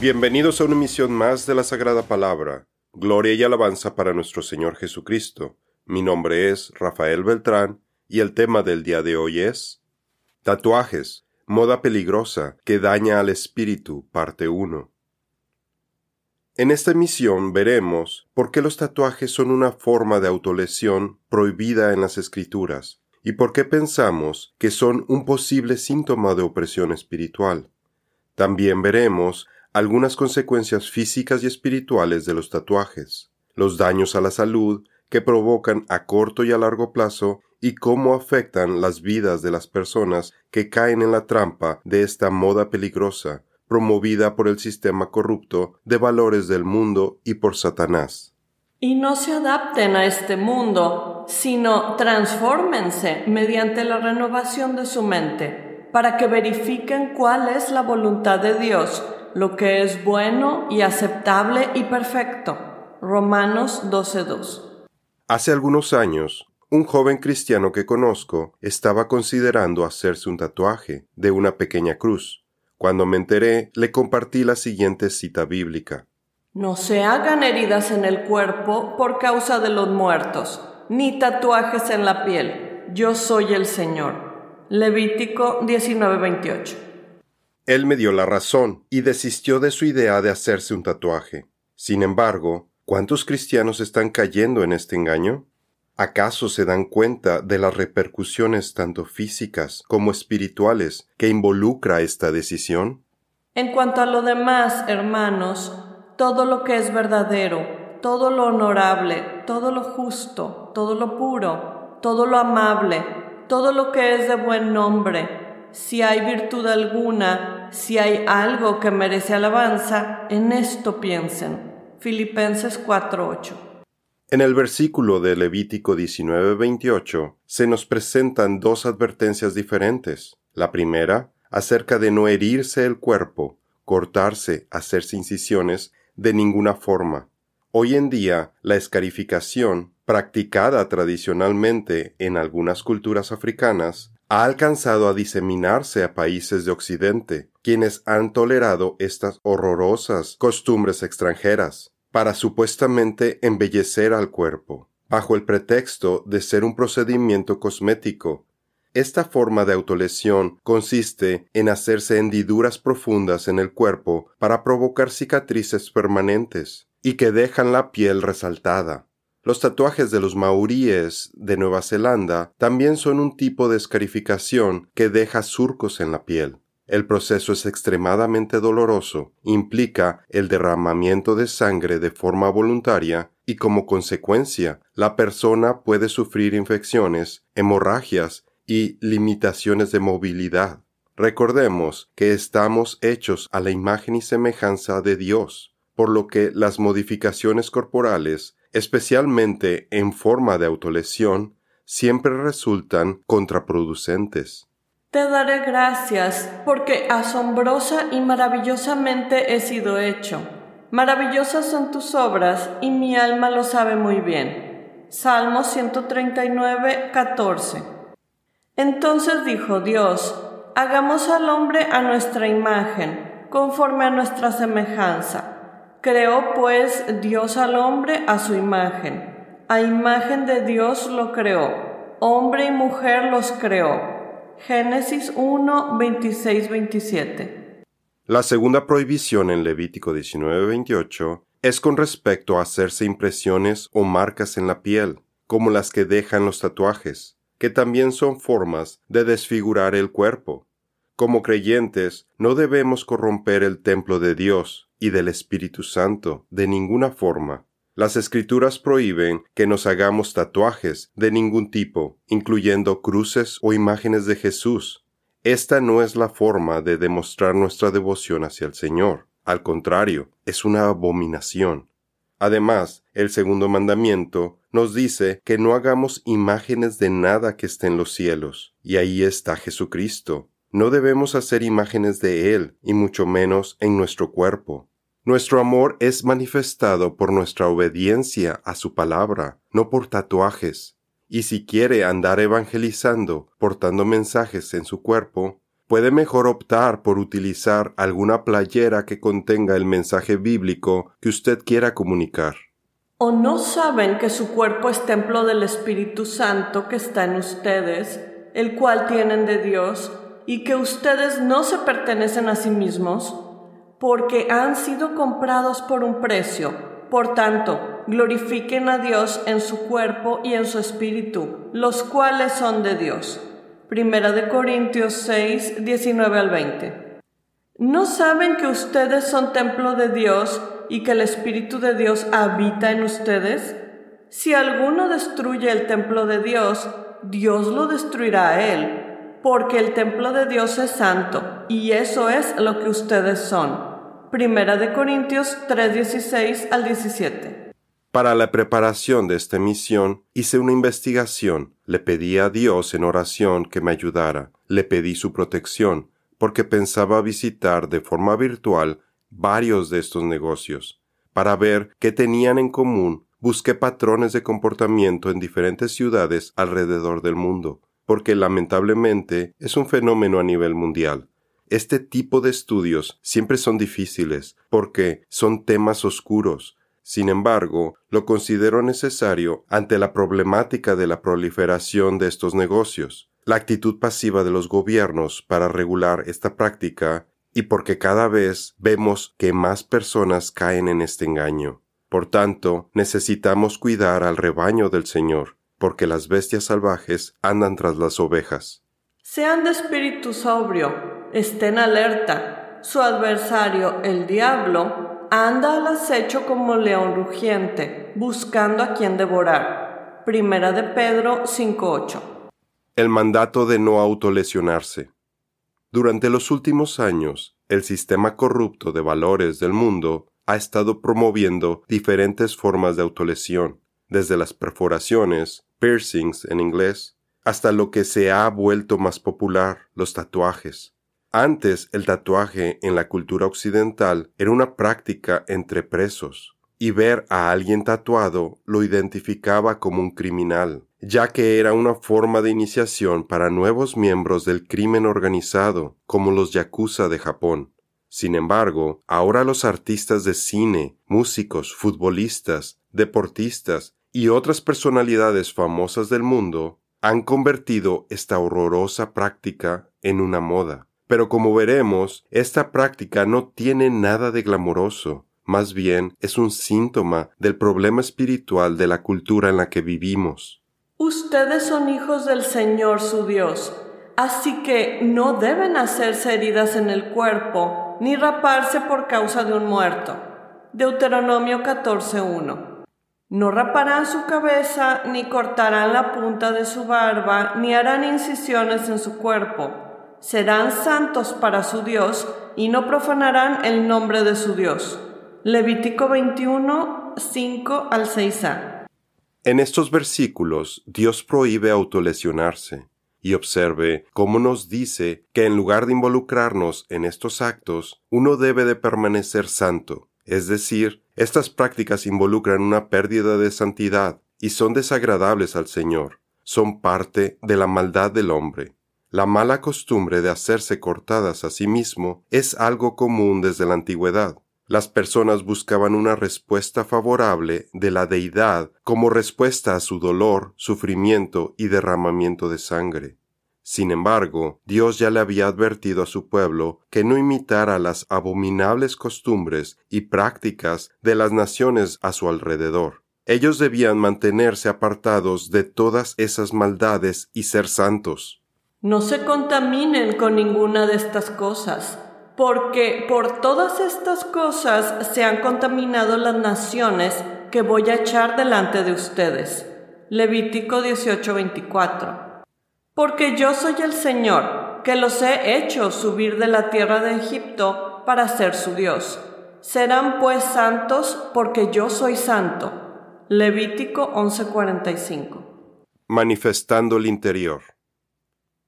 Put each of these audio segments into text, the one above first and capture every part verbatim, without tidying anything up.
Bienvenidos a una emisión más de la Sagrada Palabra. Gloria y alabanza para nuestro Señor Jesucristo. Mi nombre es Rafael Beltrán y el tema del día de hoy es Tatuajes, moda peligrosa que daña al espíritu, parte uno. En esta emisión veremos por qué los tatuajes son una forma de autolesión prohibida en las Escrituras y por qué pensamos que son un posible síntoma de opresión espiritual. También veremos algunas consecuencias físicas y espirituales de los tatuajes, los daños a la salud que provocan a corto y a largo plazo y cómo afectan las vidas de las personas que caen en la trampa de esta moda peligrosa, promovida por el sistema corrupto de valores del mundo y por Satanás. Y no se adapten a este mundo, sino transfórmense mediante la renovación de su mente, para que verifiquen cuál es la voluntad de Dios, lo que es bueno y aceptable y perfecto. Romanos doce dos. Hace algunos años, un joven cristiano que conozco estaba considerando hacerse un tatuaje de una pequeña cruz. Cuando me enteré, le compartí la siguiente cita bíblica. No se hagan heridas en el cuerpo por causa de los muertos, ni tatuajes en la piel. Yo soy el Señor. Levítico diecinueve veintiocho. Él me dio la razón y desistió de su idea de hacerse un tatuaje. Sin embargo, ¿cuántos cristianos están cayendo en este engaño? ¿Acaso se dan cuenta de las repercusiones tanto físicas como espirituales que involucra esta decisión? En cuanto a lo demás, hermanos, todo lo que es verdadero, todo lo honorable, todo lo justo, todo lo puro, todo lo amable, todo lo que es de buen nombre, si hay virtud alguna, si hay algo que merece alabanza, en esto piensen. Filipenses cuatro ocho. En el versículo de Levítico diecinueve veintiocho se nos presentan dos advertencias diferentes. La primera, acerca de no herirse el cuerpo, cortarse, hacerse incisiones, de ninguna forma. Hoy en día, la escarificación, practicada tradicionalmente en algunas culturas africanas, ha alcanzado a diseminarse a países de Occidente, quienes han tolerado estas horrorosas costumbres extranjeras, para supuestamente embellecer al cuerpo, bajo el pretexto de ser un procedimiento cosmético. Esta forma de autolesión consiste en hacerse hendiduras profundas en el cuerpo para provocar cicatrices permanentes, y que dejan la piel resaltada. Los tatuajes de los maoríes de Nueva Zelanda también son un tipo de escarificación que deja surcos en la piel. El proceso es extremadamente doloroso, implica el derramamiento de sangre de forma voluntaria y como consecuencia la persona puede sufrir infecciones, hemorragias y limitaciones de movilidad. Recordemos que estamos hechos a la imagen y semejanza de Dios, por lo que las modificaciones corporales, especialmente en forma de autolesión, siempre resultan contraproducentes. Te daré gracias, porque asombrosa y maravillosamente he sido hecho. Maravillosas son tus obras, y mi alma lo sabe muy bien. Salmo ciento treinta y nueve, catorce. Entonces dijo Dios, hagamos al hombre a nuestra imagen, conforme a nuestra semejanza. Creó, pues, Dios al hombre a su imagen. A imagen de Dios lo creó. Hombre y mujer los creó. Génesis uno, veintiséis veintisiete. La segunda prohibición en Levítico diecinueve veintiocho es con respecto a hacerse impresiones o marcas en la piel, como las que dejan los tatuajes, que también son formas de desfigurar el cuerpo. Como creyentes, no debemos corromper el templo de Dios y del Espíritu Santo, de ninguna forma. Las Escrituras prohíben que nos hagamos tatuajes de ningún tipo, incluyendo cruces o imágenes de Jesús. Esta no es la forma de demostrar nuestra devoción hacia el Señor. Al contrario, es una abominación. Además, el segundo mandamiento nos dice que no hagamos imágenes de nada que esté en los cielos, y ahí está Jesucristo. No debemos hacer imágenes de Él, y mucho menos en nuestro cuerpo. Nuestro amor es manifestado por nuestra obediencia a su palabra, no por tatuajes. Y si quiere andar evangelizando, portando mensajes en su cuerpo, puede mejor optar por utilizar alguna playera que contenga el mensaje bíblico que usted quiera comunicar. ¿O no saben que su cuerpo es templo del Espíritu Santo que está en ustedes, el cual tienen de Dios, y que ustedes no se pertenecen a sí mismos? Porque han sido comprados por un precio. Por tanto, glorifiquen a Dios en su cuerpo y en su espíritu, los cuales son de Dios. Primera de Corintios seis, diecinueve al veinte. ¿No saben que ustedes son templo de Dios y que el Espíritu de Dios habita en ustedes? Si alguno destruye el templo de Dios, Dios lo destruirá a él, porque el templo de Dios es santo, y eso es lo que ustedes son. Primera de Corintios tres, dieciséis al diecisiete. Para la preparación de esta misión, hice una investigación. Le pedí a Dios en oración que me ayudara. Le pedí su protección, porque pensaba visitar de forma virtual varios de estos negocios. Para ver qué tenían en común, busqué patrones de comportamiento en diferentes ciudades alrededor del mundo, porque lamentablemente es un fenómeno a nivel mundial. Este tipo de estudios siempre son difíciles, porque son temas oscuros. Sin embargo, lo considero necesario ante la problemática de la proliferación de estos negocios, la actitud pasiva de los gobiernos para regular esta práctica, y porque cada vez vemos que más personas caen en este engaño. Por tanto, necesitamos cuidar al rebaño del Señor, porque las bestias salvajes andan tras las ovejas. Sean de espíritu sobrio, estén alerta. Su adversario, el diablo, anda al acecho como león rugiente, buscando a quien devorar. Primera de Pedro cinco ocho. El mandato de no autolesionarse. Durante los últimos años, el sistema corrupto de valores del mundo ha estado promoviendo diferentes formas de autolesión, desde las perforaciones, piercings en inglés, hasta lo que se ha vuelto más popular, los tatuajes. Antes, el tatuaje en la cultura occidental era una práctica entre presos, y ver a alguien tatuado lo identificaba como un criminal, ya que era una forma de iniciación para nuevos miembros del crimen organizado, como los yakuza de Japón. Sin embargo, ahora los artistas de cine, músicos, futbolistas, deportistas y otras personalidades famosas del mundo han convertido esta horrorosa práctica en una moda. Pero como veremos, esta práctica no tiene nada de glamoroso, más bien es un síntoma del problema espiritual de la cultura en la que vivimos. Ustedes son hijos del Señor su Dios, así que no deben hacerse heridas en el cuerpo ni raparse por causa de un muerto. Deuteronomio catorce uno. No raparán su cabeza, ni cortarán la punta de su barba, ni harán incisiones en su cuerpo. Serán santos para su Dios, y no profanarán el nombre de su Dios. Levítico veintiuno, cinco al seis a. En estos versículos, Dios prohíbe autolesionarse. Y observe cómo nos dice que en lugar de involucrarnos en estos actos, uno debe de permanecer santo. Es decir, estas prácticas involucran una pérdida de santidad y son desagradables al Señor. Son parte de la maldad del hombre. La mala costumbre de hacerse cortadas a sí mismo es algo común desde la antigüedad. Las personas buscaban una respuesta favorable de la deidad como respuesta a su dolor, sufrimiento y derramamiento de sangre. Sin embargo, Dios ya le había advertido a su pueblo que no imitara las abominables costumbres y prácticas de las naciones a su alrededor. Ellos debían mantenerse apartados de todas esas maldades y ser santos. No se contaminen con ninguna de estas cosas, porque por todas estas cosas se han contaminado las naciones que voy a echar delante de ustedes. Levítico dieciocho veinticuatro. Porque yo soy el Señor, que los he hecho subir de la tierra de Egipto para ser su Dios. Serán pues santos, porque yo soy santo. Levítico once cuarenta y cinco. Manifestando el interior.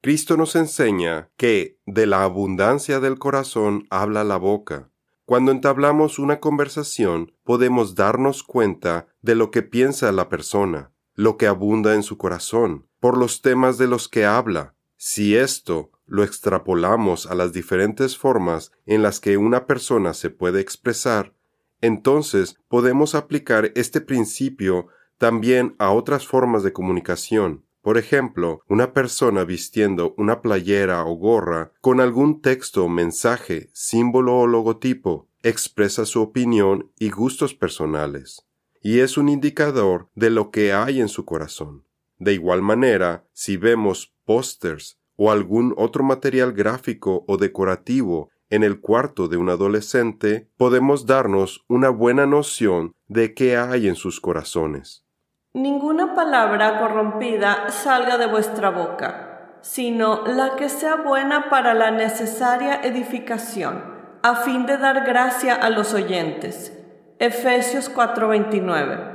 Cristo nos enseña que de la abundancia del corazón habla la boca. Cuando entablamos una conversación, podemos darnos cuenta de lo que piensa la persona, lo que abunda en su corazón, por los temas de los que habla. Si esto lo extrapolamos a las diferentes formas en las que una persona se puede expresar, entonces podemos aplicar este principio también a otras formas de comunicación. Por ejemplo, una persona vistiendo una playera o gorra con algún texto, mensaje, símbolo o logotipo, expresa su opinión y gustos personales, y es un indicador de lo que hay en su corazón. De igual manera, si vemos pósters o algún otro material gráfico o decorativo en el cuarto de un adolescente, podemos darnos una buena noción de qué hay en sus corazones. Ninguna palabra corrompida salga de vuestra boca, sino la que sea buena para la necesaria edificación, a fin de dar gracia a los oyentes. Efesios cuatro veintinueve.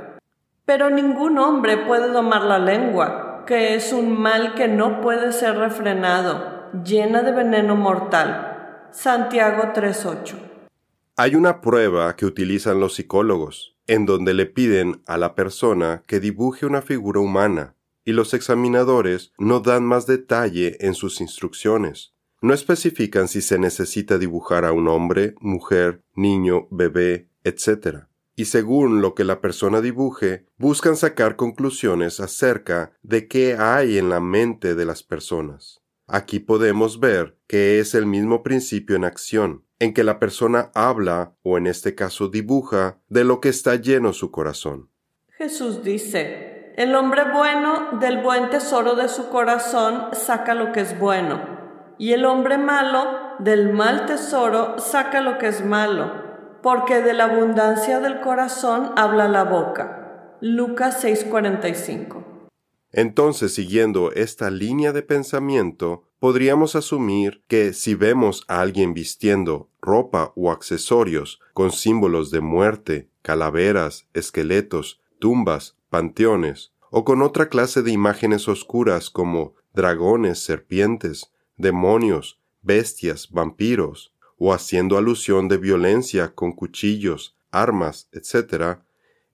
Pero ningún hombre puede domar la lengua, que es un mal que no puede ser refrenado, llena de veneno mortal. Santiago tres ocho. Hay una prueba que utilizan los psicólogos, en donde le piden a la persona que dibuje una figura humana, y los examinadores no dan más detalle en sus instrucciones. No especifican si se necesita dibujar a un hombre, mujer, niño, bebé, etcétera. Y según lo que la persona dibuje, buscan sacar conclusiones acerca de qué hay en la mente de las personas. Aquí podemos ver que es el mismo principio en acción, en que la persona habla, o en este caso dibuja, de lo que está lleno su corazón. Jesús dice, el hombre bueno del buen tesoro de su corazón saca lo que es bueno, y el hombre malo del mal tesoro saca lo que es malo, porque de la abundancia del corazón habla la boca. Lucas seis cuarenta y cinco. Entonces, siguiendo esta línea de pensamiento, podríamos asumir que si vemos a alguien vistiendo ropa o accesorios con símbolos de muerte, calaveras, esqueletos, tumbas, panteones, o con otra clase de imágenes oscuras como dragones, serpientes, demonios, bestias, vampiros, o haciendo alusión de violencia con cuchillos, armas, etcétera,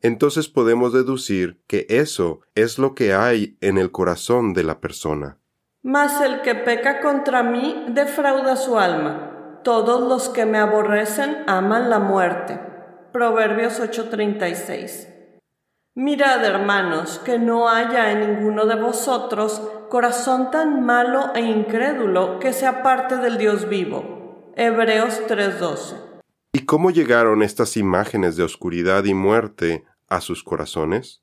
entonces podemos deducir que eso es lo que hay en el corazón de la persona. Mas el que peca contra mí defrauda su alma. Todos los que me aborrecen aman la muerte. Proverbios ocho treinta y seis. Mirad, hermanos, que no haya en ninguno de vosotros corazón tan malo e incrédulo que sea parte del Dios vivo. Hebreos tres doce. ¿Y cómo llegaron estas imágenes de oscuridad y muerte a sus corazones?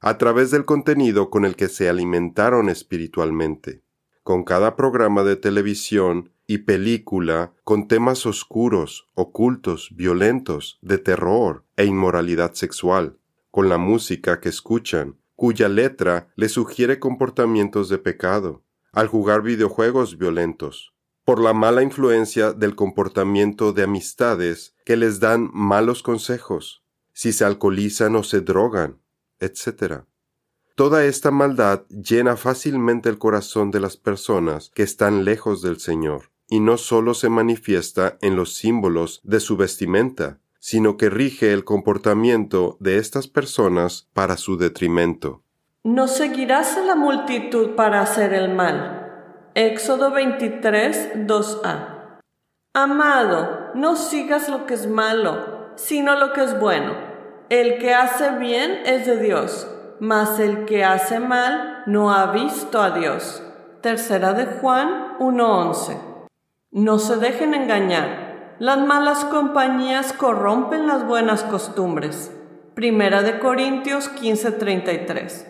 A través del contenido con el que se alimentaron espiritualmente, con cada programa de televisión y película con temas oscuros, ocultos, violentos, de terror e inmoralidad sexual, con la música que escuchan, cuya letra les sugiere comportamientos de pecado, al jugar videojuegos violentos, por la mala influencia del comportamiento de amistades que les dan malos consejos, si se alcoholizan o se drogan, etcétera. Toda esta maldad llena fácilmente el corazón de las personas que están lejos del Señor, y no solo se manifiesta en los símbolos de su vestimenta, sino que rige el comportamiento de estas personas para su detrimento. No seguirás a la multitud para hacer el mal. Éxodo veintitrés dos a. Amado, no sigas lo que es malo, sino lo que es bueno. El que hace bien es de Dios, mas el que hace mal no ha visto a Dios. Tercera de Juan uno once. No se dejen engañar. Las malas compañías corrompen las buenas costumbres. Primera de Corintios quince treinta y tres.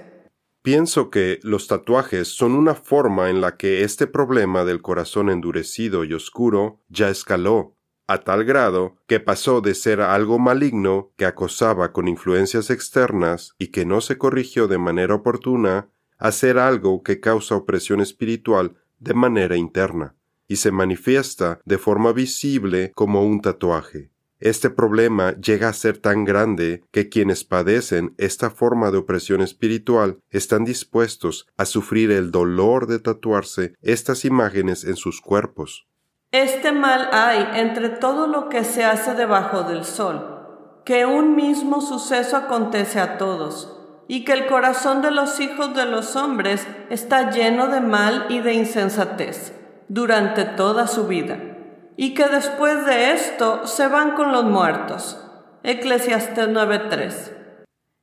Pienso que los tatuajes son una forma en la que este problema del corazón endurecido y oscuro ya escaló, a tal grado que pasó de ser algo maligno que acosaba con influencias externas y que no se corrigió de manera oportuna, a ser algo que causa opresión espiritual de manera interna, y se manifiesta de forma visible como un tatuaje. Este problema llega a ser tan grande que quienes padecen esta forma de opresión espiritual están dispuestos a sufrir el dolor de tatuarse estas imágenes en sus cuerpos. Este mal hay entre todo lo que se hace debajo del sol, que un mismo suceso acontece a todos, y que el corazón de los hijos de los hombres está lleno de mal y de insensatez durante toda su vida, y que después de esto se van con los muertos. Eclesiastés nueve tres.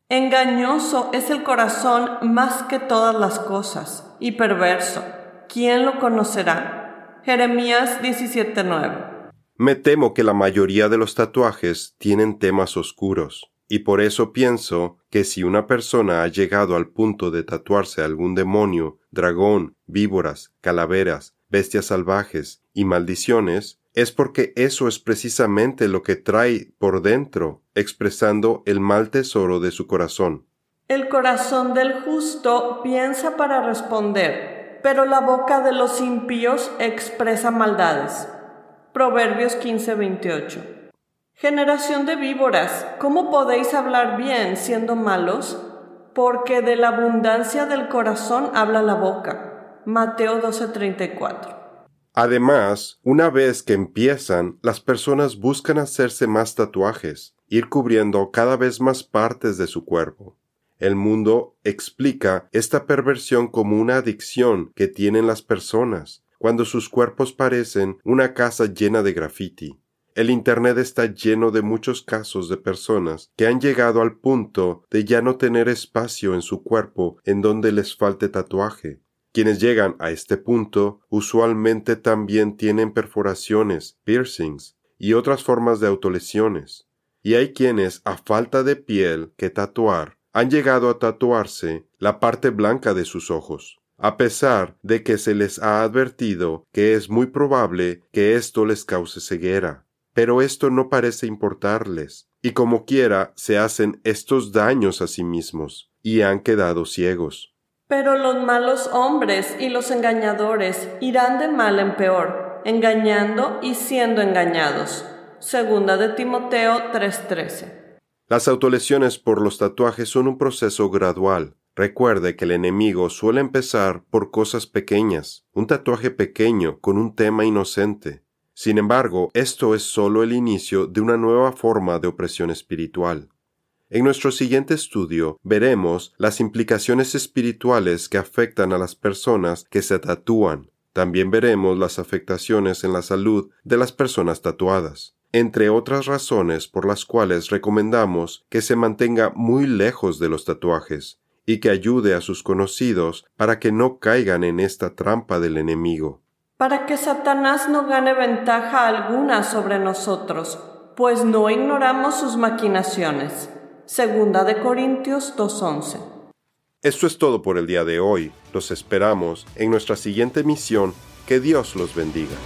Engañoso es el corazón más que todas las cosas, y perverso. ¿Quién lo conocerá? Jeremías diecisiete nueve. Me temo que la mayoría de los tatuajes tienen temas oscuros, y por eso pienso que si una persona ha llegado al punto de tatuarse algún demonio, dragón, víboras, calaveras, bestias salvajes y maldiciones, es porque eso es precisamente lo que trae por dentro, expresando el mal tesoro de su corazón. El corazón del justo piensa para responder, pero la boca de los impíos expresa maldades. Proverbios quince veintiocho. Generación de víboras, ¿cómo podéis hablar bien siendo malos? Porque de la abundancia del corazón habla la boca. Mateo doce treinta y cuatro. Además, una vez que empiezan, las personas buscan hacerse más tatuajes, ir cubriendo cada vez más partes de su cuerpo. El mundo explica esta perversión como una adicción que tienen las personas, cuando sus cuerpos parecen una casa llena de graffiti. El Internet está lleno de muchos casos de personas que han llegado al punto de ya no tener espacio en su cuerpo en donde les falte tatuaje. Quienes llegan a este punto usualmente también tienen perforaciones, piercings y otras formas de autolesiones. Y hay quienes, a falta de piel que tatuar, han llegado a tatuarse la parte blanca de sus ojos, a pesar de que se les ha advertido que es muy probable que esto les cause ceguera. Pero esto no parece importarles, y como quiera se hacen estos daños a sí mismos, y han quedado ciegos. Pero los malos hombres y los engañadores irán de mal en peor, engañando y siendo engañados. Segunda de Timoteo tres trece. Las autolesiones por los tatuajes son un proceso gradual. Recuerde que el enemigo suele empezar por cosas pequeñas, un tatuaje pequeño con un tema inocente. Sin embargo, esto es solo el inicio de una nueva forma de opresión espiritual. En nuestro siguiente estudio veremos las implicaciones espirituales que afectan a las personas que se tatúan. También veremos las afectaciones en la salud de las personas tatuadas, entre otras razones por las cuales recomendamos que se mantenga muy lejos de los tatuajes y que ayude a sus conocidos para que no caigan en esta trampa del enemigo. Para que Satanás no gane ventaja alguna sobre nosotros, pues no ignoramos sus maquinaciones. Segunda de Corintios dos once. Esto es todo por el día de hoy. Los esperamos en nuestra siguiente misión. Que Dios los bendiga.